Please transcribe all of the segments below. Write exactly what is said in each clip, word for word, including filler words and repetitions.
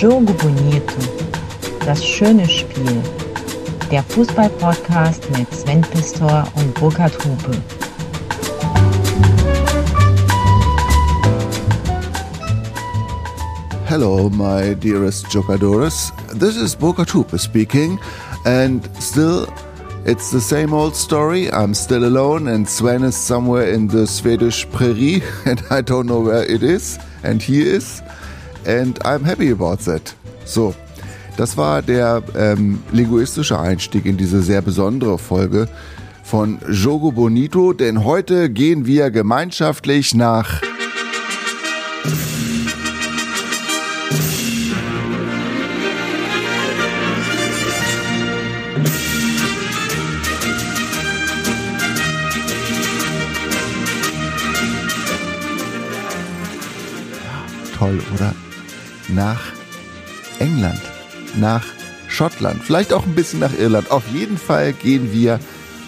Jogo Bonito, das schöne Spiel, der Fußball-Podcast mit Sven Pistor und Burkhard Hupe. Hello, my dearest Jogadores. This is Burkhard Hupe speaking, and still it's the same old story. I'm still alone, and Sven is somewhere in the Swedish prairie, and I don't know where it is, and he is. And I'm happy about that. So, das war der ähm, linguistische Einstieg in diese sehr besondere Folge von Jogo Bonito, denn heute gehen wir gemeinschaftlich nach ja, toll, oder? Nach England, nach Schottland, vielleicht auch ein bisschen nach Irland. Auf jeden Fall gehen wir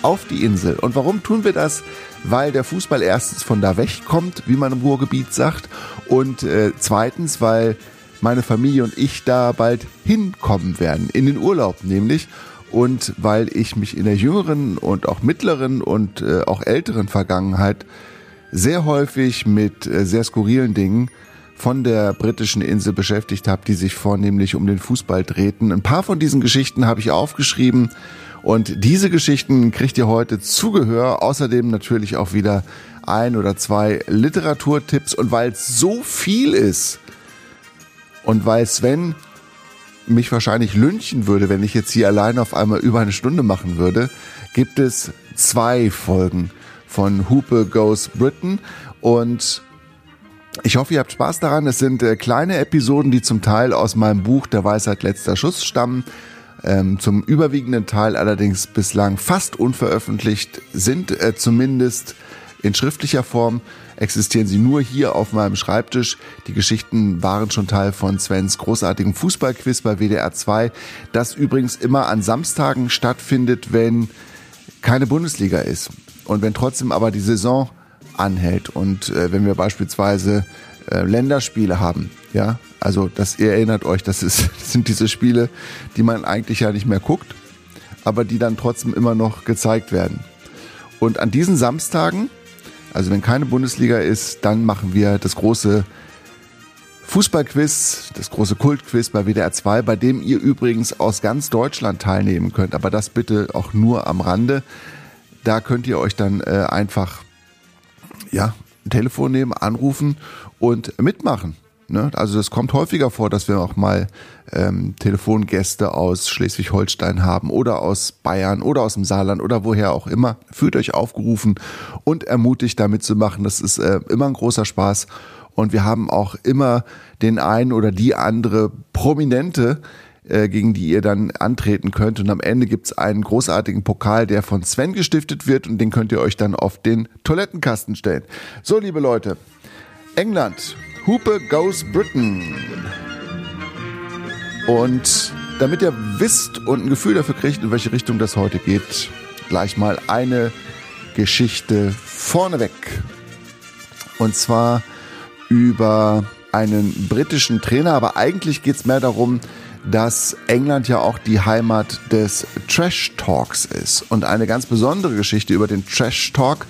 auf die Insel. Und warum tun wir das? Weil der Fußball erstens von da wegkommt, wie man im Ruhrgebiet sagt. Und äh, zweitens, weil meine Familie und ich da bald hinkommen werden, in den Urlaub nämlich. Und weil ich mich in der jüngeren und auch mittleren und äh, auch älteren Vergangenheit sehr häufig mit äh, sehr skurrilen Dingen von der britischen Insel beschäftigt habe, die sich vornehmlich um den Fußball drehten. Ein paar von diesen Geschichten habe ich aufgeschrieben und diese Geschichten kriegt ihr heute zu Gehör. Außerdem natürlich auch wieder ein oder zwei Literaturtipps. Und weil es so viel ist und weil Sven mich wahrscheinlich lynchen würde, wenn ich jetzt hier alleine auf einmal über eine Stunde machen würde, gibt es zwei Folgen von Hupe Goes Britain und ich hoffe, ihr habt Spaß daran. Es sind äh, kleine Episoden, die zum Teil aus meinem Buch Der Weisheit letzter Schuss stammen, ähm, zum überwiegenden Teil allerdings bislang fast unveröffentlicht sind, äh, zumindest in schriftlicher Form existieren sie nur hier auf meinem Schreibtisch. Die Geschichten waren schon Teil von Svens großartigem Fußballquiz bei W D R zwei, das übrigens immer an Samstagen stattfindet, wenn keine Bundesliga ist und wenn trotzdem aber die Saison anhält und äh, wenn wir beispielsweise äh, Länderspiele haben, ja, also das, ihr erinnert euch, das, ist, das sind diese Spiele, die man eigentlich ja nicht mehr guckt, aber die dann trotzdem immer noch gezeigt werden. Und an diesen Samstagen, also wenn keine Bundesliga ist, dann machen wir das große Fußballquiz, das große Kultquiz bei W D R zwei, bei dem ihr übrigens aus ganz Deutschland teilnehmen könnt, aber das bitte auch nur am Rande. Da könnt ihr euch dann äh, einfach ja, ein Telefon nehmen, anrufen und mitmachen. Ne? Also das kommt häufiger vor, dass wir auch mal ähm, Telefongäste aus Schleswig-Holstein haben oder aus Bayern oder aus dem Saarland oder woher auch immer. Fühlt euch aufgerufen und ermutigt, da mitzumachen. Das ist äh, immer ein großer Spaß. Und wir haben auch immer den einen oder die andere Prominente, gegen die ihr dann antreten könnt. Und am Ende gibt es einen großartigen Pokal, der von Sven gestiftet wird und den könnt ihr euch dann auf den Toilettenkasten stellen. So, liebe Leute, England, Hupe Goes Britain. Und damit ihr wisst und ein Gefühl dafür kriegt, in welche Richtung das heute geht, gleich mal eine Geschichte vorneweg. Und zwar über einen britischen Trainer, aber eigentlich geht es mehr darum, dass England ja auch die Heimat des Trash-Talks ist. Und eine ganz besondere Geschichte über den Trash-Talk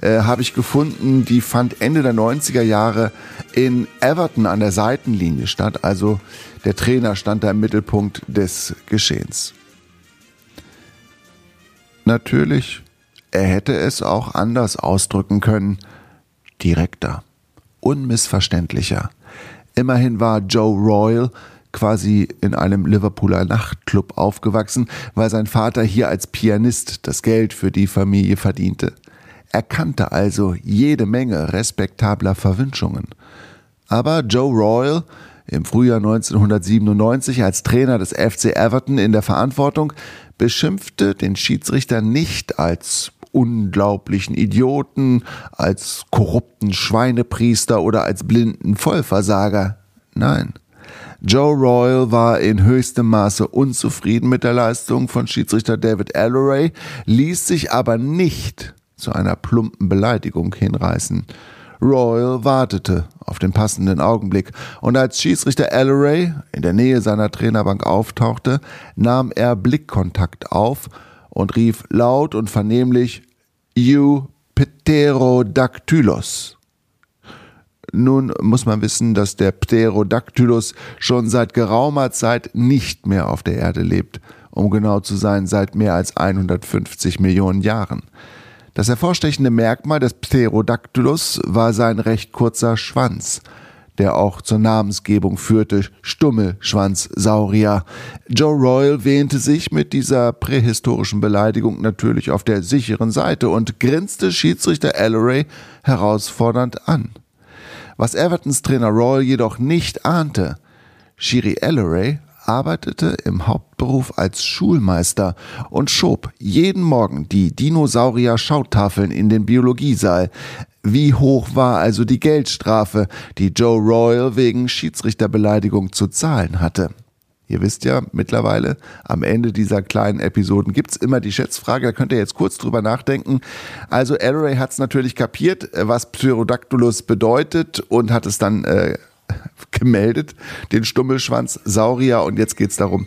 äh, habe ich gefunden, die fand Ende der neunziger Jahre in Everton an der Seitenlinie statt. Also der Trainer stand da im Mittelpunkt des Geschehens. Natürlich, er hätte es auch anders ausdrücken können. Direkter, unmissverständlicher. Immerhin war Joe Royle quasi in einem Liverpooler Nachtclub aufgewachsen, weil sein Vater hier als Pianist das Geld für die Familie verdiente. Er kannte also jede Menge respektabler Verwünschungen. Aber Joe Royle, im Frühjahr neunzehnhundertsiebenundneunzig als Trainer des F C Everton in der Verantwortung, beschimpfte den Schiedsrichter nicht als unglaublichen Idioten, als korrupten Schweinepriester oder als blinden Vollversager. Nein. Joe Royle war in höchstem Maße unzufrieden mit der Leistung von Schiedsrichter David Elleray, ließ sich aber nicht zu einer plumpen Beleidigung hinreißen. Royle wartete auf den passenden Augenblick und als Schiedsrichter Elleray in der Nähe seiner Trainerbank auftauchte, nahm er Blickkontakt auf und rief laut und vernehmlich "You Pterodactylos". Nun muss man wissen, dass der Pterodactylus schon seit geraumer Zeit nicht mehr auf der Erde lebt, um genau zu sein seit mehr als hundertfünfzig Millionen Jahren. Das hervorstechende Merkmal des Pterodactylus war sein recht kurzer Schwanz, der auch zur Namensgebung führte, Stummelschwanzsaurier. Joe Royle wähnte sich mit dieser prähistorischen Beleidigung natürlich auf der sicheren Seite und grinste Schiedsrichter Elleray herausfordernd an. Was Evertons Trainer Royle jedoch nicht ahnte: Schiri Elleray arbeitete im Hauptberuf als Schulmeister und schob jeden Morgen die Dinosaurier-Schautafeln in den Biologiesaal. Wie hoch war also die Geldstrafe, die Joe Royle wegen Schiedsrichterbeleidigung zu zahlen hatte? Ihr wisst ja mittlerweile, am Ende dieser kleinen Episoden gibt's immer die Schätzfrage, da könnt ihr jetzt kurz drüber nachdenken. Also Elleray hat's natürlich kapiert, was Pterodactylus bedeutet und hat es dann äh, gemeldet, den Stummelschwanz-Saurier. Und jetzt geht's darum,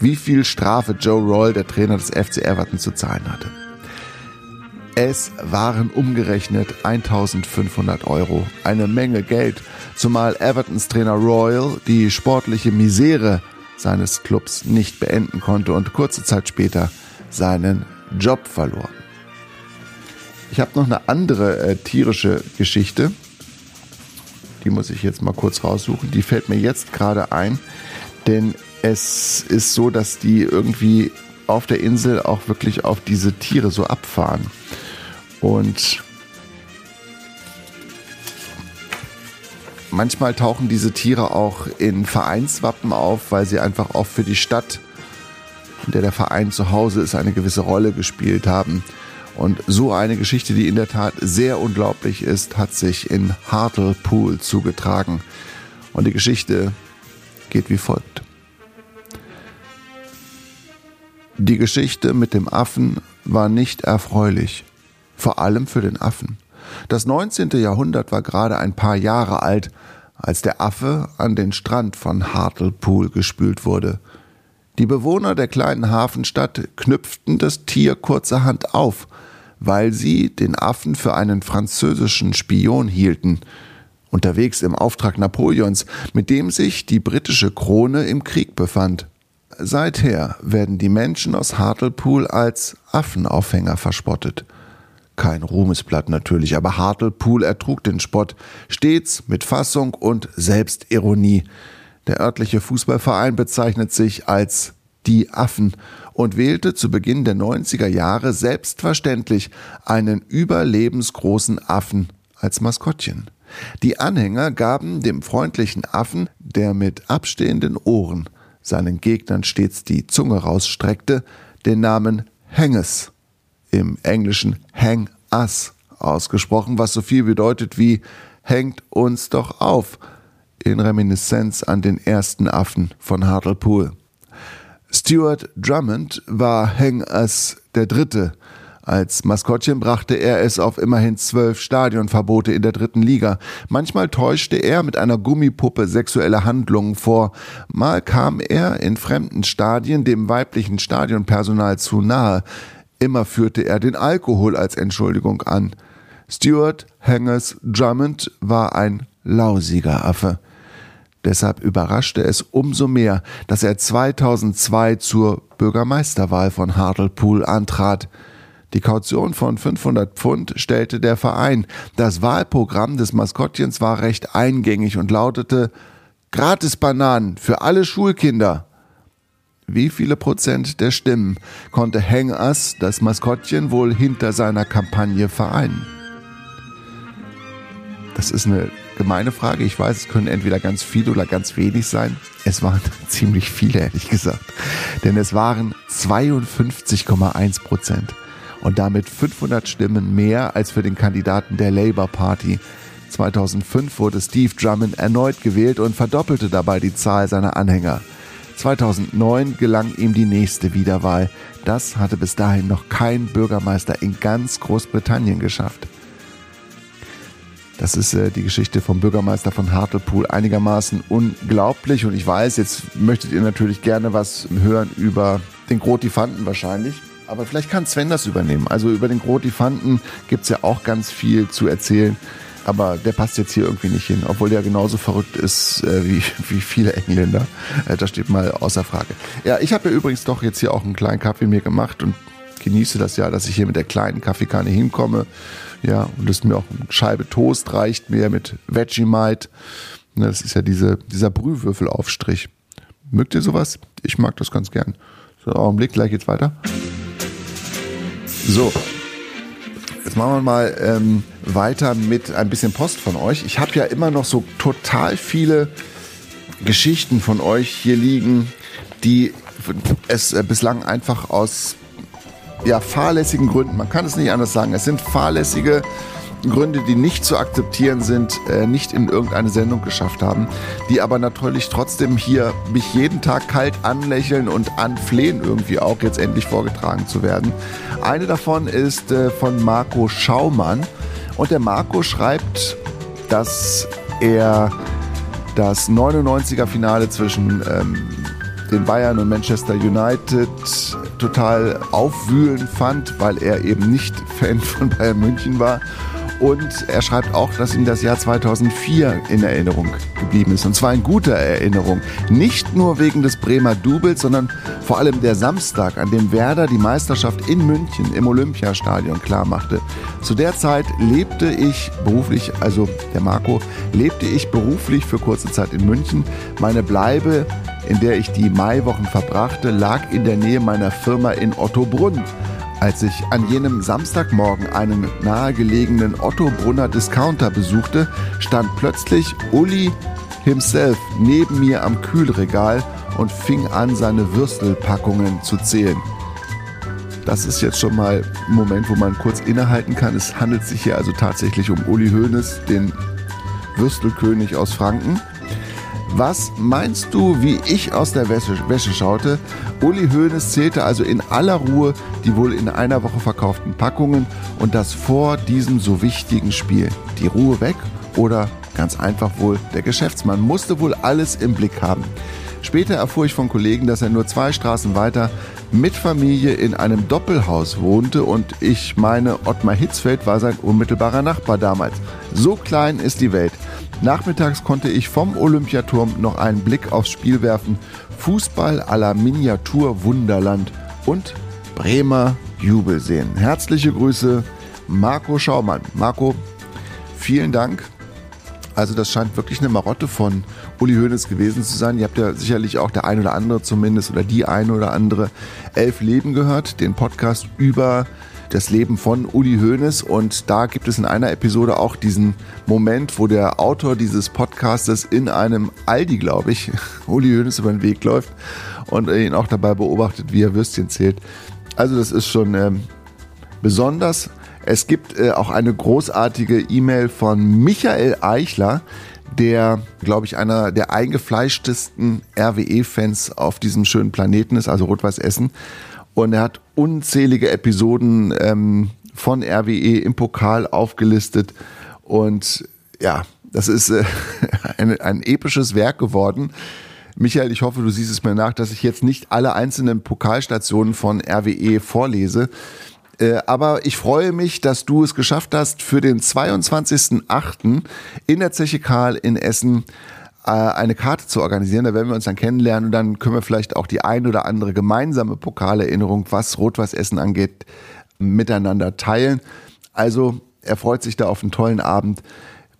wie viel Strafe Joe Royle, der Trainer des F C Everton, zu zahlen hatte. Es waren umgerechnet eintausendfünfhundert Euro, eine Menge Geld, zumal Evertons Trainer Royle die sportliche Misere seines Clubs nicht beenden konnte und kurze Zeit später seinen Job verlor. Ich habe noch eine andere äh, tierische Geschichte, die muss ich jetzt mal kurz raussuchen, die fällt mir jetzt gerade ein, denn es ist so, dass die irgendwie auf der Insel auch wirklich auf diese Tiere so abfahren. Und manchmal tauchen diese Tiere auch in Vereinswappen auf, weil sie einfach auch für die Stadt, in der der Verein zu Hause ist, eine gewisse Rolle gespielt haben. Und so eine Geschichte, die in der Tat sehr unglaublich ist, hat sich in Hartlepool zugetragen. Und die Geschichte geht wie folgt. Die Geschichte mit dem Affen war nicht erfreulich, vor allem für den Affen. Das neunzehnte Jahrhundert war gerade ein paar Jahre alt, als der Affe an den Strand von Hartlepool gespült wurde. Die Bewohner der kleinen Hafenstadt knüpften das Tier kurzerhand auf, weil sie den Affen für einen französischen Spion hielten, unterwegs im Auftrag Napoleons, mit dem sich die britische Krone im Krieg befand. Seither werden die Menschen aus Hartlepool als Affenaufhänger verspottet. Kein Ruhmesblatt natürlich, aber Hartlepool ertrug den Spott, stets mit Fassung und Selbstironie. Der örtliche Fußballverein bezeichnet sich als die Affen und wählte zu Beginn der neunziger Jahre selbstverständlich einen überlebensgroßen Affen als Maskottchen. Die Anhänger gaben dem freundlichen Affen, der mit abstehenden Ohren seinen Gegnern stets die Zunge rausstreckte, den Namen Hennes, im Englischen Hang Us, ausgesprochen, was so viel bedeutet wie "Hängt uns doch auf", in Reminiszenz an den ersten Affen von Hartlepool. Stuart Drummond war Hang Us der Dritte. Als Maskottchen brachte er es auf immerhin zwölf Stadionverbote in der dritten Liga. Manchmal täuschte er mit einer Gummipuppe sexuelle Handlungen vor. Mal kam er in fremden Stadien dem weiblichen Stadionpersonal zu nahe. Immer führte er den Alkohol als Entschuldigung an. Stuart Hennes Drummond war ein lausiger Affe. Deshalb überraschte es umso mehr, dass er zweitausendzwei zur Bürgermeisterwahl von Hartlepool antrat. Die Kaution von fünfhundert Pfund stellte der Verein. Das Wahlprogramm des Maskottchens war recht eingängig und lautete: Gratis-Bananen für alle Schulkinder. Wie viele Prozent der Stimmen konnte Hang Us, das Maskottchen, wohl hinter seiner Kampagne vereinen? Das ist eine gemeine Frage. Ich weiß, es können entweder ganz viele oder ganz wenig sein. Es waren ziemlich viele, ehrlich gesagt. Denn es waren zweiundfünfzig Komma eins Prozent. Und damit fünfhundert Stimmen mehr als für den Kandidaten der Labour Party. zweitausendfünf wurde Steve Drummond erneut gewählt und verdoppelte dabei die Zahl seiner Anhänger. zweitausendneun gelang ihm die nächste Wiederwahl. Das hatte bis dahin noch kein Bürgermeister in ganz Großbritannien geschafft. Das ist äh, die Geschichte vom Bürgermeister von Hartlepool, einigermaßen unglaublich. Und ich weiß, jetzt möchtet ihr natürlich gerne was hören über den Grotifanten wahrscheinlich. Aber vielleicht kann Sven das übernehmen. Also über den Grotifanten gibt es ja auch ganz viel zu erzählen. Aber der passt jetzt hier irgendwie nicht hin, obwohl der genauso verrückt ist äh, wie, wie viele Engländer. Äh, das steht mal außer Frage. Ja, ich habe ja übrigens doch jetzt hier auch einen kleinen Kaffee mir gemacht und genieße das ja, dass ich hier mit der kleinen Kaffeekanne hinkomme. Ja, und es mir auch eine Scheibe Toast reicht mir mit Vegemite. Das ist ja diese, dieser Brühwürfelaufstrich. Mögt ihr sowas? Ich mag das ganz gern. So, Augenblick, gleich geht's weiter. So. Jetzt machen wir mal ähm, weiter mit ein bisschen Post von euch. Ich habe ja immer noch so total viele Geschichten von euch hier liegen, die es äh, bislang einfach aus ja, fahrlässigen Gründen, man kann es nicht anders sagen, es sind fahrlässige Gründe, die nicht zu akzeptieren sind, äh, nicht in irgendeine Sendung geschafft haben, die aber natürlich trotzdem hier mich jeden Tag kalt anlächeln und anflehen, irgendwie auch jetzt endlich vorgetragen zu werden. Eine davon ist äh, von Marco Schaumann und der Marco schreibt, dass er das neunundneunziger Finale zwischen ähm, den Bayern und Manchester United total aufwühlend fand, weil er eben nicht Fan von Bayern München war. Und er schreibt auch, dass ihm das Jahr zweitausendvier in Erinnerung geblieben ist. Und zwar in guter Erinnerung. Nicht nur wegen des Bremer Doubles, sondern vor allem der Samstag, an dem Werder die Meisterschaft in München im Olympiastadion klarmachte. Zu der Zeit lebte ich beruflich, also der Marco, lebte ich beruflich für kurze Zeit in München. Meine Bleibe, in der ich die Maiwochen verbrachte, lag in der Nähe meiner Firma in Ottobrunn. Als ich an jenem Samstagmorgen einen nahegelegenen Ottobrunner Discounter besuchte, stand plötzlich Uli himself neben mir am Kühlregal und fing an, seine Würstelpackungen zu zählen. Das ist jetzt schon mal ein Moment, wo man kurz innehalten kann. Es handelt sich hier also tatsächlich um Uli Hoeneß, den Würstelkönig aus Franken. Was meinst du, wie ich aus der Wäsche, Wäsche schaute? Uli Hoeneß zählte also in aller Ruhe die wohl in einer Woche verkauften Packungen und das vor diesem so wichtigen Spiel. Die Ruhe weg oder ganz einfach wohl der Geschäftsmann musste wohl alles im Blick haben. Später erfuhr ich von Kollegen, dass er nur zwei Straßen weiter mit Familie in einem Doppelhaus wohnte und ich meine, Ottmar Hitzfeld war sein unmittelbarer Nachbar damals. So klein ist die Welt. Nachmittags konnte ich vom Olympiaturm noch einen Blick aufs Spiel werfen. Fußball à la Miniatur Wunderland und Bremer Jubel sehen. Herzliche Grüße, Marco Schaumann. Marco, vielen Dank. Also das scheint wirklich eine Marotte von Uli Hoeneß gewesen zu sein. Ihr habt ja sicherlich auch der ein oder andere zumindest oder die ein oder andere Elf Leben gehört, den Podcast über das Leben von Uli Hoeneß. Und da gibt es in einer Episode auch diesen Moment, wo der Autor dieses Podcastes in einem Aldi, glaube ich, Uli Hoeneß über den Weg läuft und ihn auch dabei beobachtet, wie er Würstchen zählt. Also das ist schon ähm, besonders. Es gibt äh, auch eine großartige E-Mail von Michael Eichler, der, glaube ich, einer der eingefleischtesten R W E-Fans auf diesem schönen Planeten ist, also Rot-Weiß Essen. Und er hat unzählige Episoden ähm, von R W E im Pokal aufgelistet. Und ja, das ist äh, ein, ein episches Werk geworden. Michael, ich hoffe, du siehst es mir nach, dass ich jetzt nicht alle einzelnen Pokalstationen von R W E vorlese. Äh, aber ich freue mich, dass du es geschafft hast, für den zweiundzwanzigsten achten in der Zeche Karl in Essen eine Karte zu organisieren. Da werden wir uns dann kennenlernen und dann können wir vielleicht auch die ein oder andere gemeinsame Pokalerinnerung, was Rot-Weiß Essen angeht, miteinander teilen. Also er freut sich da auf einen tollen Abend,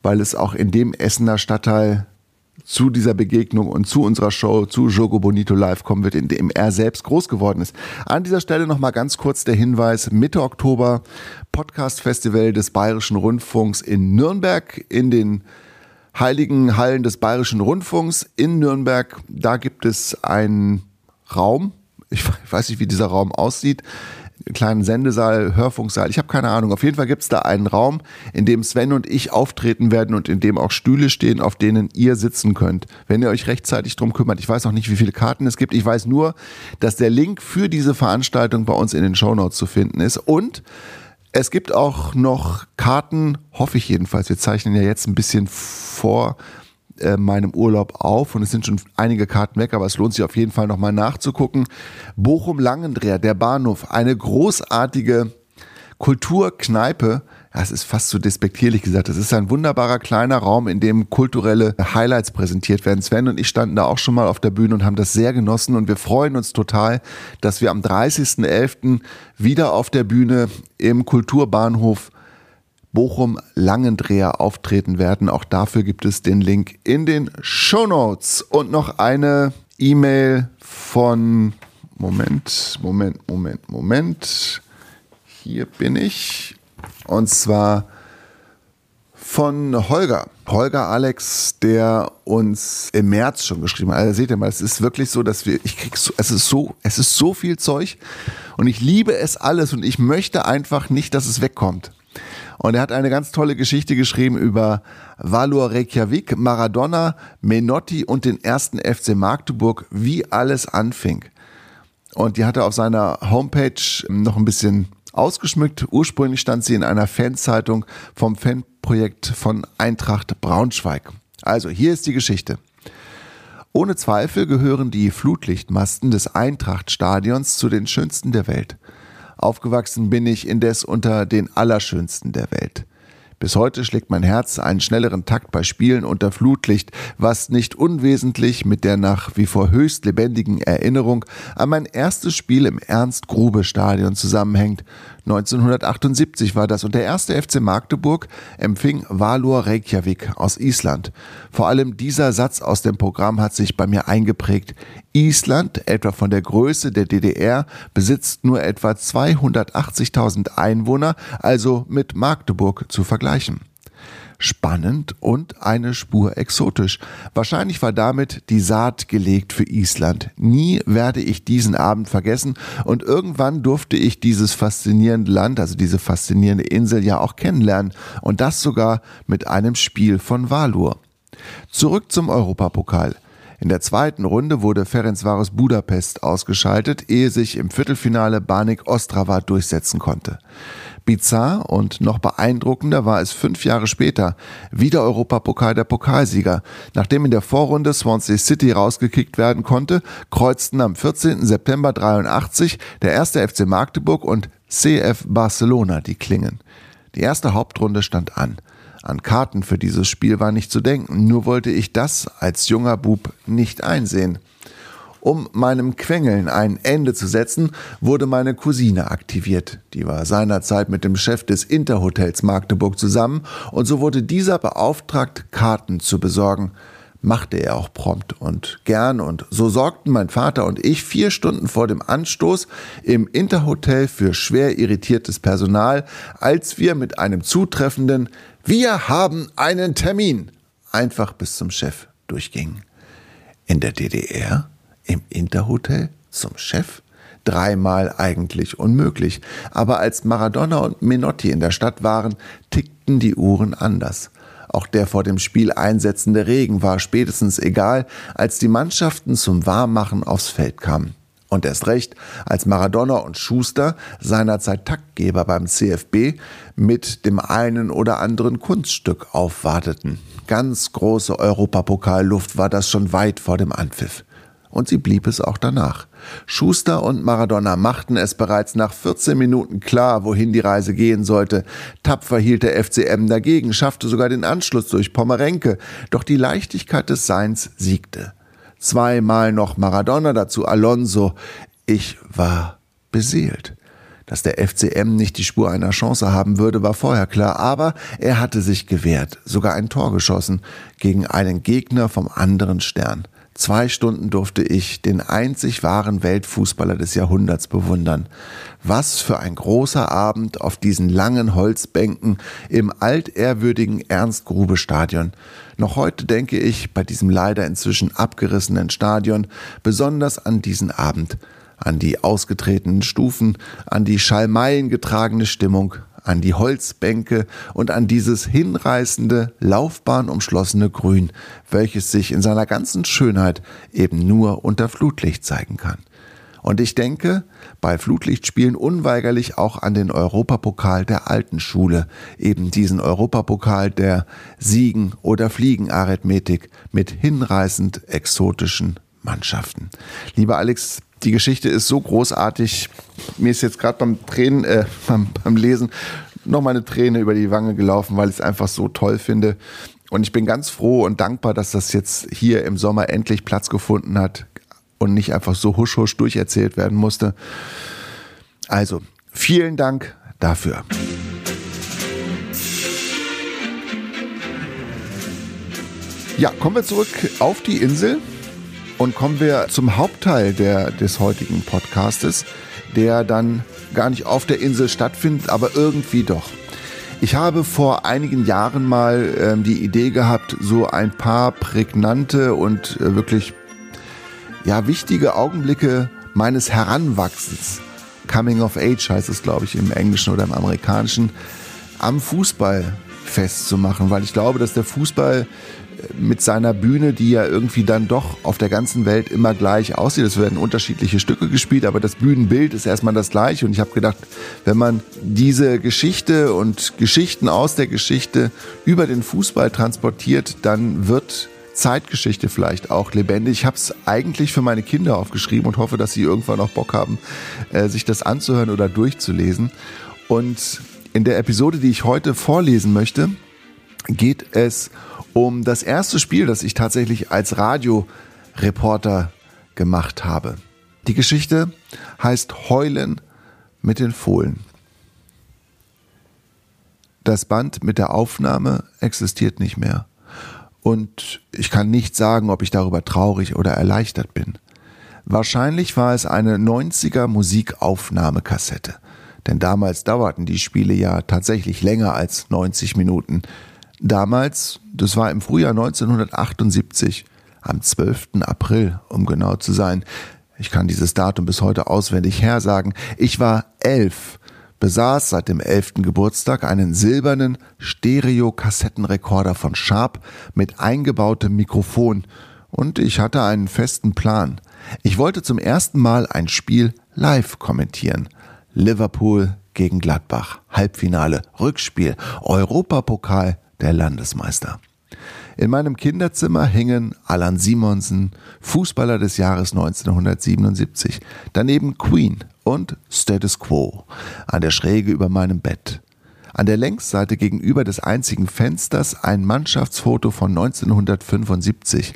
weil es auch in dem Essener Stadtteil zu dieser Begegnung und zu unserer Show, zu Jogo Bonito Live kommen wird, in dem er selbst groß geworden ist. An dieser Stelle nochmal ganz kurz der Hinweis, Mitte Oktober Podcast-Festival des Bayerischen Rundfunks in Nürnberg, in den Heiligen Hallen des Bayerischen Rundfunks in Nürnberg. Da gibt es einen Raum. Ich weiß nicht, wie dieser Raum aussieht. Einen kleinen Sendesaal, Hörfunksaal. Ich habe keine Ahnung. Auf jeden Fall gibt es da einen Raum, in dem Sven und ich auftreten werden und in dem auch Stühle stehen, auf denen ihr sitzen könnt, wenn ihr euch rechtzeitig drum kümmert. Ich weiß noch nicht, wie viele Karten es gibt. Ich weiß nur, dass der Link für diese Veranstaltung bei uns in den Shownotes zu finden ist. Und es gibt auch noch Karten, hoffe ich jedenfalls. Wir zeichnen ja jetzt ein bisschen vor äh, meinem Urlaub auf und es sind schon einige Karten weg, aber es lohnt sich auf jeden Fall nochmal nachzugucken. Bochum-Langendreher, der Bahnhof, eine großartige Kulturkneipe. Das ist fast so despektierlich gesagt. Das ist ein wunderbarer kleiner Raum, in dem kulturelle Highlights präsentiert werden. Sven und ich standen da auch schon mal auf der Bühne und haben das sehr genossen. Und wir freuen uns total, dass wir am dreißigsten elften wieder auf der Bühne im Kulturbahnhof Bochum-Langendreher auftreten werden. Auch dafür gibt es den Link in den Shownotes. Und noch eine E-Mail von... Moment, Moment, Moment, Moment. Hier bin ich. Und zwar von Holger. Holger Alex, der uns im März schon geschrieben hat. Also seht ihr mal, es ist wirklich so, dass wir, ich krieg so, es ist so, es ist so viel Zeug und ich liebe es alles und ich möchte einfach nicht, dass es wegkommt. Und er hat eine ganz tolle Geschichte geschrieben über Valur Reykjavik, Maradona, Menotti und den ersten F C Magdeburg, wie alles anfing. Und die hat er auf seiner Homepage noch ein bisschen ausgeschmückt. Ursprünglich stand sie in einer Fanzeitung vom Fanprojekt von Eintracht Braunschweig. Also hier ist die Geschichte. Ohne Zweifel gehören die Flutlichtmasten des Eintracht-Stadions zu den schönsten der Welt. Aufgewachsen bin ich indes unter den allerschönsten der Welt. Bis heute schlägt mein Herz einen schnelleren Takt bei Spielen unter Flutlicht, was nicht unwesentlich mit der nach wie vor höchst lebendigen Erinnerung an mein erstes Spiel im Ernst-Grube-Stadion zusammenhängt. neunzehnhundertachtundsiebzig war das und der erste F C Magdeburg empfing Valur Reykjavik aus Island. Vor allem dieser Satz aus dem Programm hat sich bei mir eingeprägt. Island, etwa von der Größe der D D R, besitzt nur etwa zweihundertachtzigtausend Einwohner, also mit Magdeburg zu vergleichen. Spannend und eine Spur exotisch. Wahrscheinlich war damit die Saat gelegt für Island. Nie werde ich diesen Abend vergessen und irgendwann durfte ich dieses faszinierende Land, also diese faszinierende Insel ja auch kennenlernen und das sogar mit einem Spiel von Valur. Zurück zum Europapokal. In der zweiten Runde wurde Ferencváros Budapest ausgeschaltet, ehe sich im Viertelfinale Baník Ostrava durchsetzen konnte. Bizarr und noch beeindruckender war es fünf Jahre später. Wieder Europapokal der Pokalsieger. Nachdem in der Vorrunde Swansea City rausgekickt werden konnte, kreuzten am vierzehnten September dreiundachtzig der erste F C Magdeburg und C F Barcelona die Klingen. Die erste Hauptrunde stand an. An Karten für dieses Spiel war nicht zu denken, nur wollte ich das als junger Bub nicht einsehen. Um meinem Quengeln ein Ende zu setzen, wurde meine Cousine aktiviert. Die war seinerzeit mit dem Chef des Interhotels Magdeburg zusammen und so wurde dieser beauftragt, Karten zu besorgen. Machte er auch prompt und gern und so sorgten mein Vater und ich vier Stunden vor dem Anstoß im Interhotel für schwer irritiertes Personal, als wir mit einem zutreffenden "Wir haben einen Termin" einfach bis zum Chef durchgingen. In der D D R? Im Interhotel? Zum Chef? Dreimal eigentlich unmöglich. Aber als Maradona und Menotti in der Stadt waren, tickten die Uhren anders. Auch der vor dem Spiel einsetzende Regen war spätestens egal, als die Mannschaften zum Warmmachen aufs Feld kamen. Und erst recht, als Maradona und Schuster, seinerzeit Taktgeber beim C F B, mit dem einen oder anderen Kunststück aufwarteten. Ganz große Europapokal-Luft war das schon weit vor dem Anpfiff. Und sie blieb es auch danach. Schuster und Maradona machten es bereits nach vierzehn Minuten klar, wohin die Reise gehen sollte. Tapfer hielt der F C M dagegen, schaffte sogar den Anschluss durch Pomerenke. Doch die Leichtigkeit des Seins siegte. Zweimal noch Maradona, dazu Alonso. Ich war beseelt. Dass der F C M nicht die Spur einer Chance haben würde, war vorher klar, aber er hatte sich gewehrt, sogar ein Tor geschossen gegen einen Gegner vom anderen Stern. Zwei Stunden durfte ich den einzig wahren Weltfußballer des Jahrhunderts bewundern. Was für ein großer Abend auf diesen langen Holzbänken im altehrwürdigen Ernst-Grube-Stadion. Noch heute denke ich bei diesem leider inzwischen abgerissenen Stadion besonders an diesen Abend, an die ausgetretenen Stufen, an die Schalmeien getragene Stimmung, an die Holzbänke und an dieses hinreißende, laufbahnumschlossene Grün, welches sich in seiner ganzen Schönheit eben nur unter Flutlicht zeigen kann. Und ich denke bei Flutlichtspielen unweigerlich auch an den Europapokal der alten Schule, eben diesen Europapokal der Siegen- oder Fliegenarithmetik mit hinreißend exotischen Mannschaften. Lieber Alex, die Geschichte ist so großartig. Mir ist jetzt gerade beim Tränen, äh, beim, beim Lesen nochmal eine Träne über die Wange gelaufen, weil ich es einfach so toll finde. Und ich bin ganz froh und dankbar, dass das jetzt hier im Sommer endlich Platz gefunden hat und nicht einfach so husch husch durcherzählt werden musste. Also, vielen Dank dafür. Ja, kommen wir zurück auf die Insel und kommen wir zum Hauptteil der, des heutigen Podcastes, der dann gar nicht auf der Insel stattfindet, aber irgendwie doch. Ich habe vor einigen Jahren mal ähm, die Idee gehabt, so ein paar prägnante und äh, wirklich ja wichtige Augenblicke meines Heranwachsens, Coming of Age heißt es, glaube ich, im Englischen oder im Amerikanischen, am Fußball festzumachen, weil ich glaube, dass der Fußball mit seiner Bühne, die ja irgendwie dann doch auf der ganzen Welt immer gleich aussieht. Es werden unterschiedliche Stücke gespielt, aber das Bühnenbild ist erstmal das gleiche. Und ich habe gedacht, wenn man diese Geschichte und Geschichten aus der Geschichte über den Fußball transportiert, dann wird Zeitgeschichte vielleicht auch lebendig. Ich habe es eigentlich für meine Kinder aufgeschrieben und hoffe, dass sie irgendwann auch Bock haben, sich das anzuhören oder durchzulesen. Und in der Episode, die ich heute vorlesen möchte, geht es um das erste Spiel, das ich tatsächlich als Radioreporter gemacht habe. Die Geschichte heißt Heulen mit den Fohlen. Das Band mit der Aufnahme existiert nicht mehr. Und ich kann nicht sagen, ob ich darüber traurig oder erleichtert bin. Wahrscheinlich war es eine neunziger Musikaufnahmekassette. Denn damals dauerten die Spiele ja tatsächlich länger als neunzig Minuten. Damals, das war im Frühjahr neunzehnhundertachtundsiebzig, am zwölften April, um genau zu sein. Ich kann dieses Datum bis heute auswendig hersagen. Ich war elf, besaß seit dem elften Geburtstag einen silbernen Stereo-Kassettenrekorder von Sharp mit eingebautem Mikrofon. Und ich hatte einen festen Plan. Ich wollte zum ersten Mal ein Spiel live kommentieren. Liverpool gegen Gladbach, Halbfinale, Rückspiel, Europapokal der Landesmeister. In meinem Kinderzimmer hingen Alan Simonsen, Fußballer des Jahres neunzehnhundertsiebenundsiebzig, daneben Queen und Status Quo, an der Schräge über meinem Bett. An der Längsseite gegenüber des einzigen Fensters ein Mannschaftsfoto von neunzehnhundertfünfundsiebzig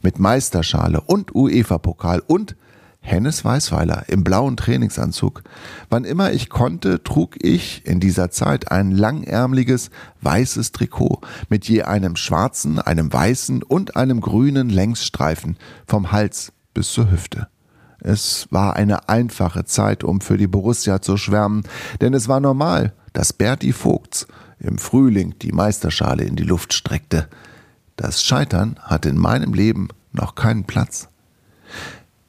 mit Meisterschale und UEFA-Pokal und Hennes Weißweiler im blauen Trainingsanzug. Wann immer ich konnte, trug ich in dieser Zeit ein langärmliches weißes Trikot mit je einem schwarzen, einem weißen und einem grünen Längsstreifen vom Hals bis zur Hüfte. Es war eine einfache Zeit, um für die Borussia zu schwärmen, denn es war normal, dass Berti Vogts im Frühling die Meisterschale in die Luft streckte. Das Scheitern hatte in meinem Leben noch keinen Platz.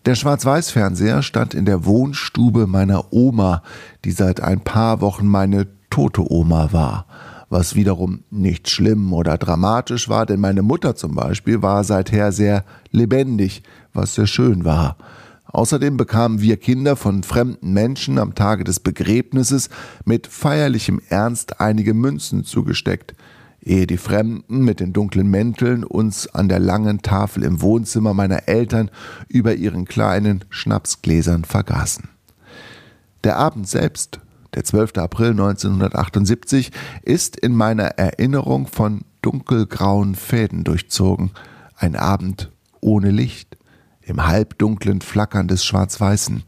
Der Schwarz-Weiß-Fernseher stand in der Wohnstube meiner Oma, die seit ein paar Wochen meine tote Oma war. Was wiederum nicht schlimm oder dramatisch war, denn meine Mutter zum Beispiel war seither sehr lebendig, was sehr schön war. Außerdem bekamen wir Kinder von fremden Menschen am Tage des Begräbnisses mit feierlichem Ernst einige Münzen zugesteckt, ehe die Fremden mit den dunklen Mänteln uns an der langen Tafel im Wohnzimmer meiner Eltern über ihren kleinen Schnapsgläsern vergaßen. Der Abend selbst, der zwölfte April neunzehnhundertachtundsiebzig, ist in meiner Erinnerung von dunkelgrauen Fäden durchzogen. Ein Abend ohne Licht, im halbdunklen Flackern des Schwarz-Weißen.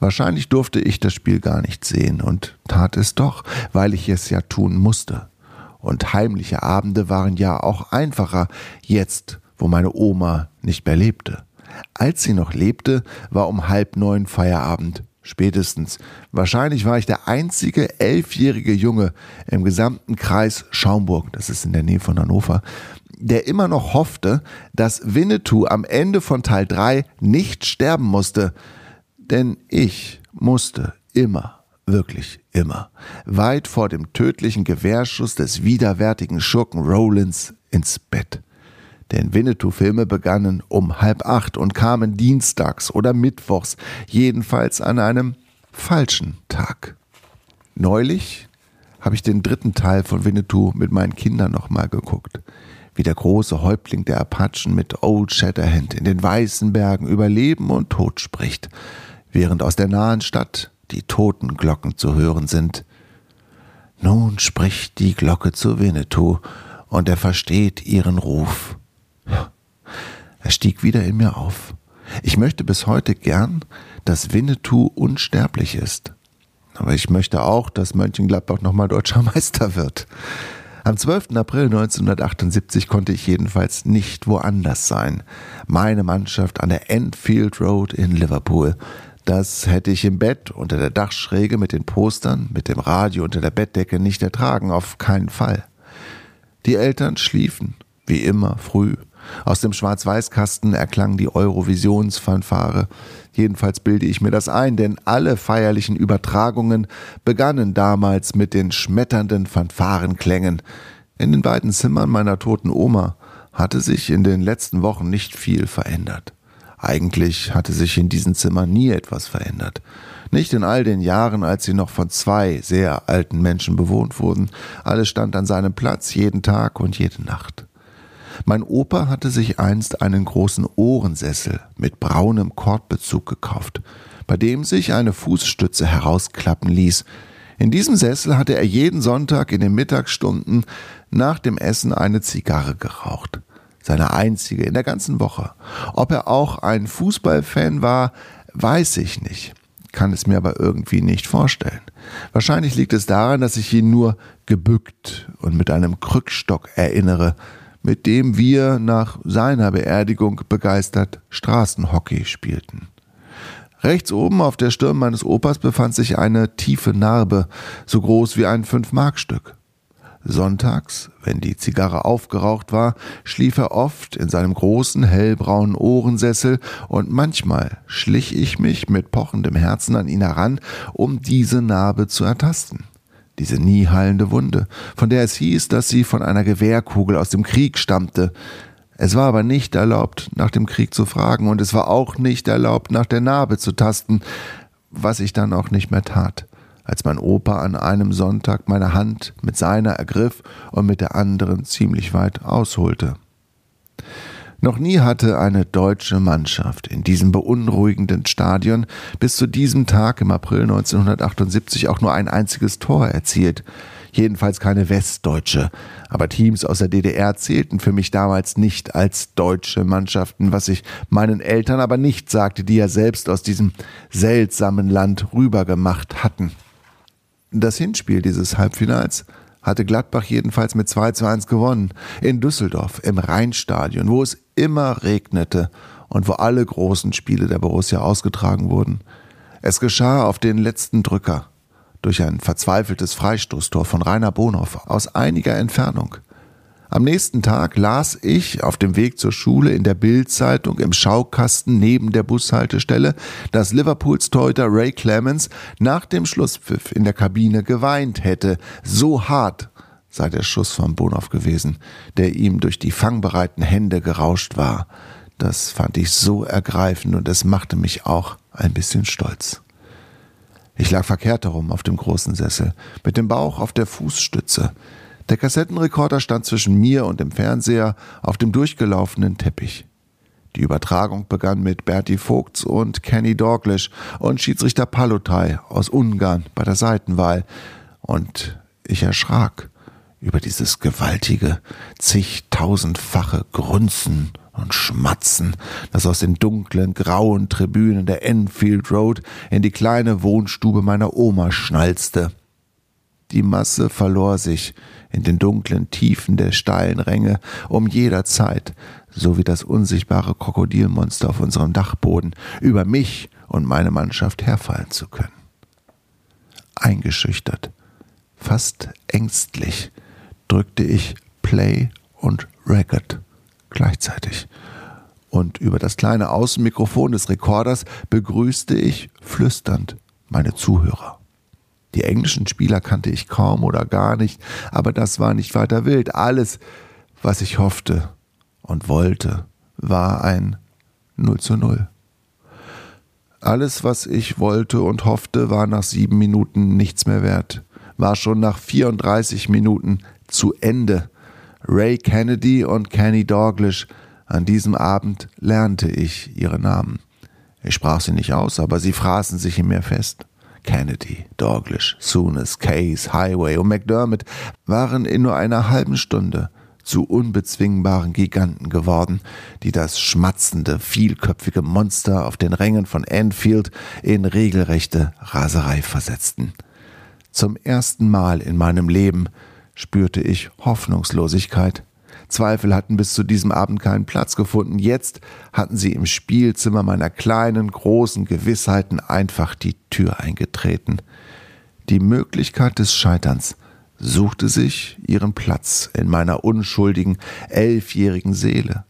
Wahrscheinlich durfte ich das Spiel gar nicht sehen und tat es doch, weil ich es ja tun musste. Und heimliche Abende waren ja auch einfacher, jetzt, wo meine Oma nicht mehr lebte. Als sie noch lebte, war um halb neun Feierabend, spätestens. Wahrscheinlich war ich der einzige elfjährige Junge im gesamten Kreis Schaumburg, das ist in der Nähe von Hannover, der immer noch hoffte, dass Winnetou am Ende von Teil drei nicht sterben musste. Denn ich musste immer. Wirklich immer, weit vor dem tödlichen Gewehrschuss des widerwärtigen Schurken Rowlands ins Bett. Denn Winnetou-Filme begannen um halb acht und kamen dienstags oder mittwochs, jedenfalls an einem falschen Tag. Neulich habe ich den dritten Teil von Winnetou mit meinen Kindern nochmal geguckt. Wie der große Häuptling der Apachen mit Old Shatterhand in den weißen Bergen über Leben und Tod spricht, während aus der nahen Stadt die Totenglocken zu hören sind. Nun spricht die Glocke zu Winnetou und er versteht ihren Ruf. Er stieg wieder in mir auf. Ich möchte bis heute gern, dass Winnetou unsterblich ist. Aber ich möchte auch, dass Mönchengladbach nochmal deutscher Meister wird. Am zwölften April neunzehnhundertachtundsiebzig konnte ich jedenfalls nicht woanders sein. Meine Mannschaft an der Anfield Road in Liverpool. Das hätte ich im Bett unter der Dachschräge mit den Postern, mit dem Radio unter der Bettdecke nicht ertragen, auf keinen Fall. Die Eltern schliefen, wie immer, früh. Aus dem Schwarz-Weiß-Kasten erklang die Eurovisionsfanfare. Jedenfalls bilde ich mir das ein, denn alle feierlichen Übertragungen begannen damals mit den schmetternden Fanfarenklängen. In den beiden Zimmern meiner toten Oma hatte sich in den letzten Wochen nicht viel verändert. Eigentlich hatte sich in diesen Zimmern nie etwas verändert. Nicht in all den Jahren, als sie noch von zwei sehr alten Menschen bewohnt wurden. Alles stand an seinem Platz, jeden Tag und jede Nacht. Mein Opa hatte sich einst einen großen Ohrensessel mit braunem Kordbezug gekauft, bei dem sich eine Fußstütze herausklappen ließ. In diesem Sessel hatte er jeden Sonntag in den Mittagsstunden nach dem Essen eine Zigarre geraucht. Seine einzige in der ganzen Woche. Ob er auch ein Fußballfan war, weiß ich nicht. Kann es mir aber irgendwie nicht vorstellen. Wahrscheinlich liegt es daran, dass ich ihn nur gebückt und mit einem Krückstock erinnere, mit dem wir nach seiner Beerdigung begeistert Straßenhockey spielten. Rechts oben auf der Stirn meines Opas befand sich eine tiefe Narbe, so groß wie ein Fünf-Mark-Stück. Sonntags, wenn die Zigarre aufgeraucht war, schlief er oft in seinem großen hellbraunen Ohrensessel und manchmal schlich ich mich mit pochendem Herzen an ihn heran, um diese Narbe zu ertasten. Diese nie heilende Wunde, von der es hieß, dass sie von einer Gewehrkugel aus dem Krieg stammte. Es war aber nicht erlaubt, nach dem Krieg zu fragen und es war auch nicht erlaubt, nach der Narbe zu tasten, was ich dann auch nicht mehr tat. Als mein Opa an einem Sonntag meine Hand mit seiner ergriff und mit der anderen ziemlich weit ausholte. Noch nie hatte eine deutsche Mannschaft in diesem beunruhigenden Stadion bis zu diesem Tag im April neunzehnhundertachtundsiebzig auch nur ein einziges Tor erzielt. Jedenfalls keine Westdeutsche, aber Teams aus der D D R zählten für mich damals nicht als deutsche Mannschaften, was ich meinen Eltern aber nicht sagte, die ja selbst aus diesem seltsamen Land rübergemacht hatten. Das Hinspiel dieses Halbfinals hatte Gladbach jedenfalls mit zwei zu eins gewonnen. In Düsseldorf, im Rheinstadion, wo es immer regnete und wo alle großen Spiele der Borussia ausgetragen wurden. Es geschah auf den letzten Drücker. Durch ein verzweifeltes Freistoßtor von Rainer Bonhoff aus einiger Entfernung. Am nächsten Tag las ich auf dem Weg zur Schule in der Bild-Zeitung im Schaukasten neben der Bushaltestelle, dass Liverpools Torhüter Ray Clemens nach dem Schlusspfiff in der Kabine geweint hätte. So hart sei der Schuss von Bonhoff gewesen, der ihm durch die fangbereiten Hände gerauscht war. Das fand ich so ergreifend und es machte mich auch ein bisschen stolz. Ich lag verkehrt herum auf dem großen Sessel, mit dem Bauch auf der Fußstütze. Der Kassettenrekorder stand zwischen mir und dem Fernseher auf dem durchgelaufenen Teppich. Die Übertragung begann mit Berti Vogts und Kenny Dalglish und Schiedsrichter Palotai aus Ungarn bei der Seitenwahl. Und ich erschrak über dieses gewaltige, zigtausendfache Grunzen und Schmatzen, das aus den dunklen, grauen Tribünen der Anfield Road in die kleine Wohnstube meiner Oma schnalzte. Die Masse verlor sich in den dunklen Tiefen der steilen Ränge um jeder Zeit, so wie das unsichtbare Krokodilmonster auf unserem Dachboden, über mich und meine Mannschaft herfallen zu können. Eingeschüchtert, fast ängstlich, drückte ich Play und Record gleichzeitig. Und über das kleine Außenmikrofon des Rekorders begrüßte ich flüsternd meine Zuhörer. Die englischen Spieler kannte ich kaum oder gar nicht, aber das war nicht weiter wild. Alles, was ich hoffte und wollte, war ein null zu null. Alles, was ich wollte und hoffte, war nach sieben Minuten nichts mehr wert. War schon nach vierunddreißig Minuten zu Ende. Ray Kennedy und Kenny Dalglish. An diesem Abend lernte ich ihre Namen. Ich sprach sie nicht aus, aber sie fraßen sich in mir fest. Kennedy, Dalglish, Souness, Case, Highway und McDermott waren in nur einer halben Stunde zu unbezwingbaren Giganten geworden, die das schmatzende, vielköpfige Monster auf den Rängen von Anfield in regelrechte Raserei versetzten. Zum ersten Mal in meinem Leben spürte ich Hoffnungslosigkeit. Zweifel hatten bis zu diesem Abend keinen Platz gefunden. Jetzt hatten sie im Spielzimmer meiner kleinen, großen Gewissheiten einfach die Tür eingetreten. Die Möglichkeit des Scheiterns suchte sich ihren Platz in meiner unschuldigen, elfjährigen Seele.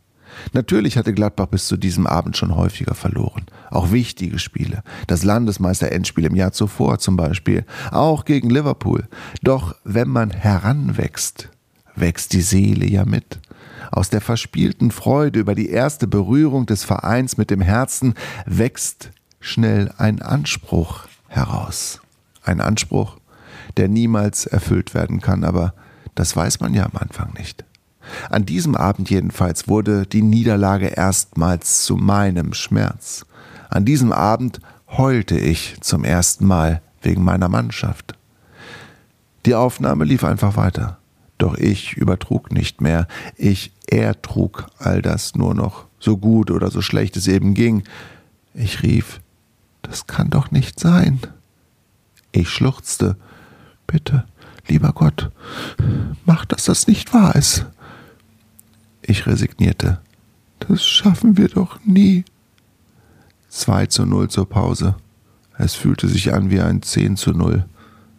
Natürlich hatte Gladbach bis zu diesem Abend schon häufiger verloren. Auch wichtige Spiele. Das Landesmeister-Endspiel im Jahr zuvor zum Beispiel. Auch gegen Liverpool. Doch wenn man heranwächst, wächst die Seele ja mit. Aus der verspielten Freude über die erste Berührung des Vereins mit dem Herzen wächst schnell ein Anspruch heraus. Ein Anspruch, der niemals erfüllt werden kann, aber das weiß man ja am Anfang nicht. An diesem Abend jedenfalls wurde die Niederlage erstmals zu meinem Schmerz. An diesem Abend heulte ich zum ersten Mal wegen meiner Mannschaft. Die Aufnahme lief einfach weiter. Doch ich übertrug nicht mehr, ich ertrug all das nur noch, so gut oder so schlecht es eben ging. Ich rief, das kann doch nicht sein. Ich schluchzte, bitte, lieber Gott, mach, dass das nicht wahr ist. Ich resignierte, das schaffen wir doch nie. zwei zu null zur Pause. Es fühlte sich an wie ein zehn zu null.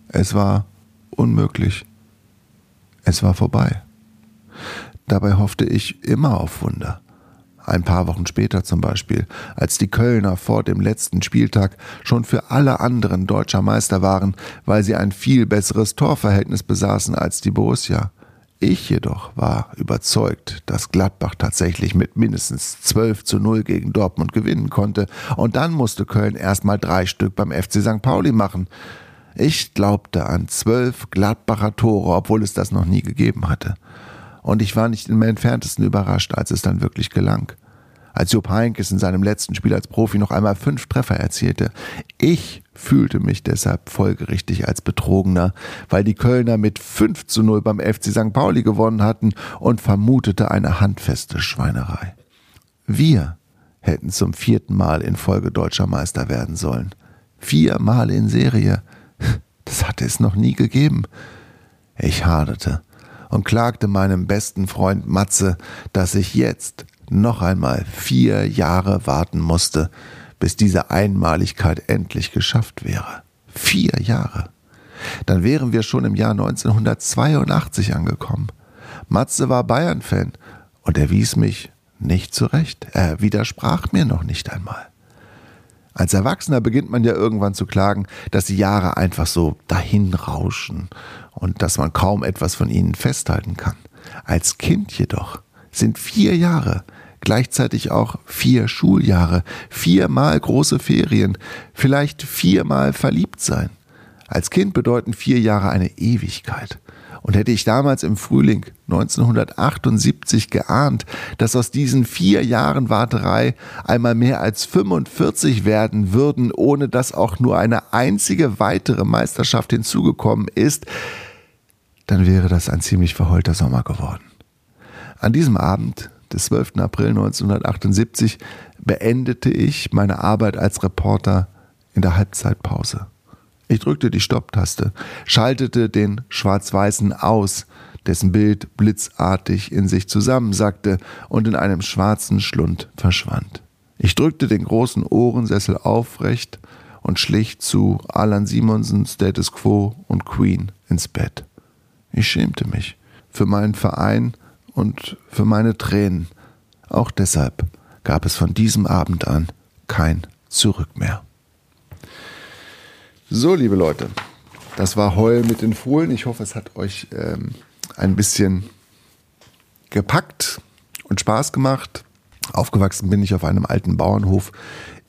Es war unmöglich. Es war vorbei. Dabei hoffte ich immer auf Wunder. Ein paar Wochen später zum Beispiel, als die Kölner vor dem letzten Spieltag schon für alle anderen deutscher Meister waren, weil sie ein viel besseres Torverhältnis besaßen als die Borussia. Ich jedoch war überzeugt, dass Gladbach tatsächlich mit mindestens zwölf zu null gegen Dortmund gewinnen konnte. Und dann musste Köln erst mal drei Stück beim F C Sankt Pauli machen. Ich glaubte an zwölf Gladbacher Tore, obwohl es das noch nie gegeben hatte. Und ich war nicht im entferntesten überrascht, als es dann wirklich gelang. Als Jupp Heynckes in seinem letzten Spiel als Profi noch einmal fünf Treffer erzielte. Ich fühlte mich deshalb folgerichtig als Betrogener, weil die Kölner mit fünf zu null beim F C Sankt Pauli gewonnen hatten und vermutete eine handfeste Schweinerei. Wir hätten zum vierten Mal in Folge deutscher Meister werden sollen. Viermal in Serie. Das hatte es noch nie gegeben. Ich haderte und klagte meinem besten Freund Matze, dass ich jetzt noch einmal vier Jahre warten musste, bis diese Einmaligkeit endlich geschafft wäre. Vier Jahre. Dann wären wir schon im Jahr neunzehnhundertzweiundachtzig angekommen. Matze war Bayern-Fan und er wies mich nicht zurecht. Er widersprach mir noch nicht einmal. Als Erwachsener beginnt man ja irgendwann zu klagen, dass die Jahre einfach so dahinrauschen und dass man kaum etwas von ihnen festhalten kann. Als Kind jedoch sind vier Jahre gleichzeitig auch vier Schuljahre, viermal große Ferien, vielleicht viermal verliebt sein. Als Kind bedeuten vier Jahre eine Ewigkeit. Und hätte ich damals im Frühling neunzehnhundertachtundsiebzig geahnt, dass aus diesen vier Jahren Warterei einmal mehr als fünfundvierzig werden würden, ohne dass auch nur eine einzige weitere Meisterschaft hinzugekommen ist, dann wäre das ein ziemlich verheulter Sommer geworden. An diesem Abend des zwölften April neunzehnhundertachtundsiebzig beendete ich meine Arbeit als Reporter in der Halbzeitpause. Ich drückte die Stopptaste, schaltete den Schwarz-Weißen aus, dessen Bild blitzartig in sich zusammensackte und in einem schwarzen Schlund verschwand. Ich drückte den großen Ohrensessel aufrecht und schlich zu Alan Simonsen, Status Quo und Queen ins Bett. Ich schämte mich für meinen Verein und für meine Tränen. Auch deshalb gab es von diesem Abend an kein Zurück mehr. So, liebe Leute, das war Heul mit den Fohlen. Ich hoffe, es hat euch ähm, ein bisschen gepackt und Spaß gemacht. Aufgewachsen bin ich auf einem alten Bauernhof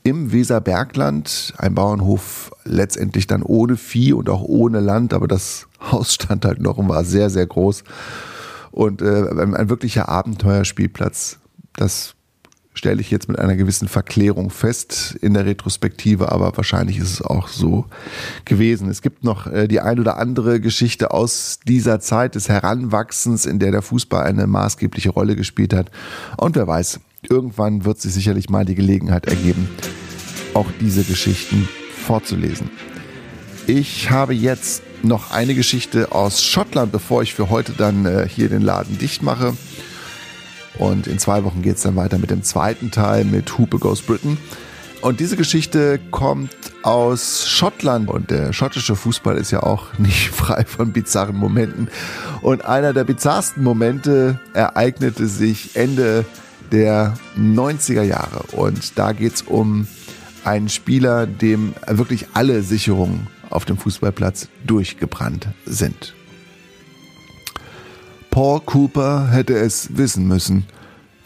im Weserbergland. Ein Bauernhof letztendlich dann ohne Vieh und auch ohne Land, aber das Haus stand halt noch und war sehr, sehr groß. Und äh, ein wirklicher Abenteuerspielplatz, das stelle ich jetzt mit einer gewissen Verklärung fest in der Retrospektive, aber wahrscheinlich ist es auch so gewesen. Es gibt noch äh, die ein oder andere Geschichte aus dieser Zeit des Heranwachsens, in der der Fußball eine maßgebliche Rolle gespielt hat. Und wer weiß, irgendwann wird sich sicherlich mal die Gelegenheit ergeben, auch diese Geschichten vorzulesen. Ich habe jetzt noch eine Geschichte aus Schottland, bevor ich für heute dann äh, hier den Laden dicht mache. Und in zwei Wochen geht es dann weiter mit dem zweiten Teil mit Hupe Goes Britain. Und diese Geschichte kommt aus Schottland. Und der schottische Fußball ist ja auch nicht frei von bizarren Momenten. Und einer der bizarrsten Momente ereignete sich Ende der neunziger Jahre. Und da geht es um einen Spieler, dem wirklich alle Sicherungen auf dem Fußballplatz durchgebrannt sind. Paul Cooper hätte es wissen müssen,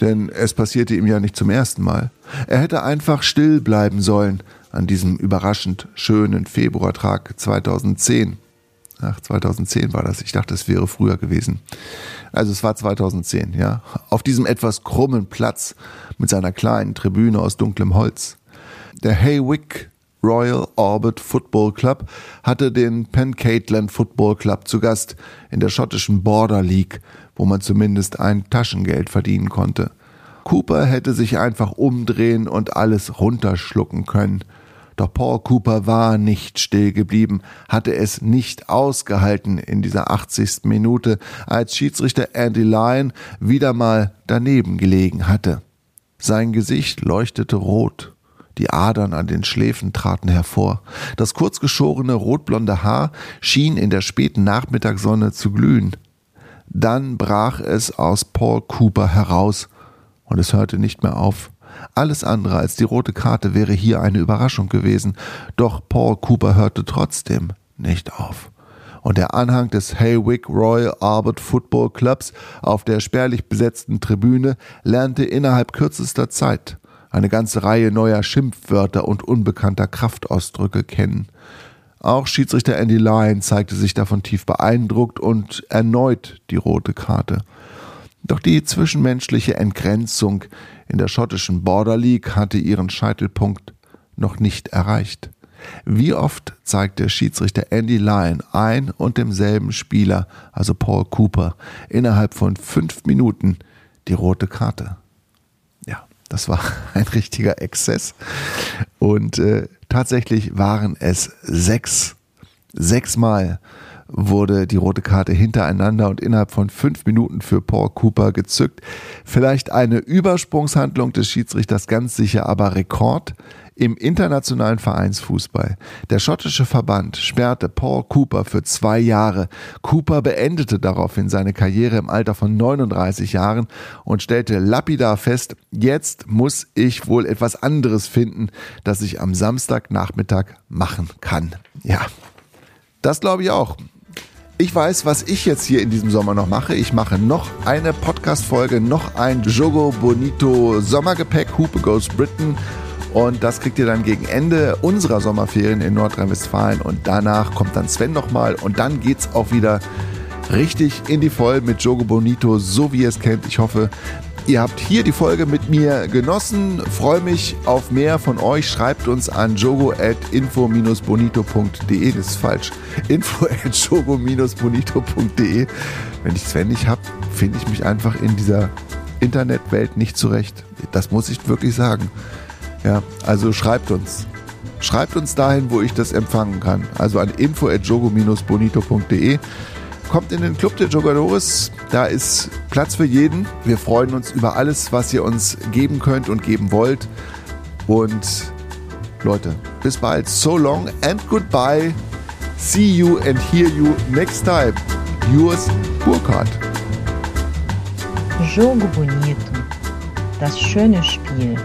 denn es passierte ihm ja nicht zum ersten Mal. Er hätte einfach still bleiben sollen an diesem überraschend schönen Februartag zweitausendzehn. Ach, zweitausendzehn war das. Ich dachte, es wäre früher gewesen. Also es war zweitausendzehn, ja. Auf diesem etwas krummen Platz mit seiner kleinen Tribüne aus dunklem Holz. Der Haywick Royal Orbit Football Club hatte den Pencaitland Football Club zu Gast in der schottischen Border League, wo man zumindest ein Taschengeld verdienen konnte. Cooper hätte sich einfach umdrehen und alles runterschlucken können. Doch Paul Cooper war nicht still geblieben, hatte es nicht ausgehalten in dieser achtzigsten Minute, als Schiedsrichter Andy Lyon wieder mal daneben gelegen hatte. Sein Gesicht leuchtete rot. Die Adern an den Schläfen traten hervor. Das kurzgeschorene rotblonde Haar schien in der späten Nachmittagssonne zu glühen. Dann brach es aus Paul Cooper heraus und es hörte nicht mehr auf. Alles andere als die rote Karte wäre hier eine Überraschung gewesen, doch Paul Cooper hörte trotzdem nicht auf. Und der Anhang des Haywick Royal Albert Football Clubs auf der spärlich besetzten Tribüne lernte innerhalb kürzester Zeit eine ganze Reihe neuer Schimpfwörter und unbekannter Kraftausdrücke kennen. Auch Schiedsrichter Andy Lyon zeigte sich davon tief beeindruckt und erneut die rote Karte. Doch die zwischenmenschliche Entgrenzung in der schottischen Border League hatte ihren Scheitelpunkt noch nicht erreicht. Wie oft zeigte Schiedsrichter Andy Lyon ein und demselben Spieler, also Paul Cooper, innerhalb von fünf Minuten die rote Karte? Das war ein richtiger Exzess und äh, tatsächlich waren es sechs. Sechsmal wurde die rote Karte hintereinander und innerhalb von fünf Minuten für Paul Cooper gezückt. Vielleicht eine Übersprungshandlung des Schiedsrichters, ganz sicher, aber Rekord im internationalen Vereinsfußball. Der schottische Verband sperrte Paul Cooper für zwei Jahre. Cooper beendete daraufhin seine Karriere im Alter von neununddreißig Jahren und stellte lapidar fest, jetzt muss ich wohl etwas anderes finden, das ich am Samstagnachmittag machen kann. Ja, das glaube ich auch. Ich weiß, was ich jetzt hier in diesem Sommer noch mache. Ich mache noch eine Podcast-Folge, noch ein Jogo Bonito Sommergepäck, Hupe Goes Britain. Und das kriegt ihr dann gegen Ende unserer Sommerferien in Nordrhein-Westfalen. Und danach kommt dann Sven nochmal. Und dann geht's auch wieder richtig in die Voll mit Jogo Bonito, so wie ihr es kennt. Ich hoffe, ihr habt hier die Folge mit mir genossen. Freue mich auf mehr von euch. Schreibt uns an jogo at info bonito punkt de. Das ist falsch. info at jogo bonito punkt de. Wenn ich Sven nicht hab, finde ich mich einfach in dieser Internetwelt nicht zurecht. Das muss ich wirklich sagen. Ja, also schreibt uns. Schreibt uns dahin, wo ich das empfangen kann. Also an info at jogo bonito punkt de. Kommt in den Club der Jogadores. Da ist Platz für jeden. Wir freuen uns über alles, was ihr uns geben könnt und geben wollt. Und Leute, bis bald. So long and goodbye. See you and hear you next time. Yours, Burkhard. Jogo Bonito. Das schöne Spiel.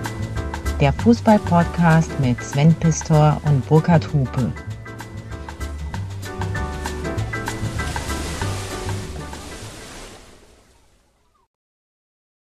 Der Fußball-Podcast mit Sven Pistor und Burkhard Hupe.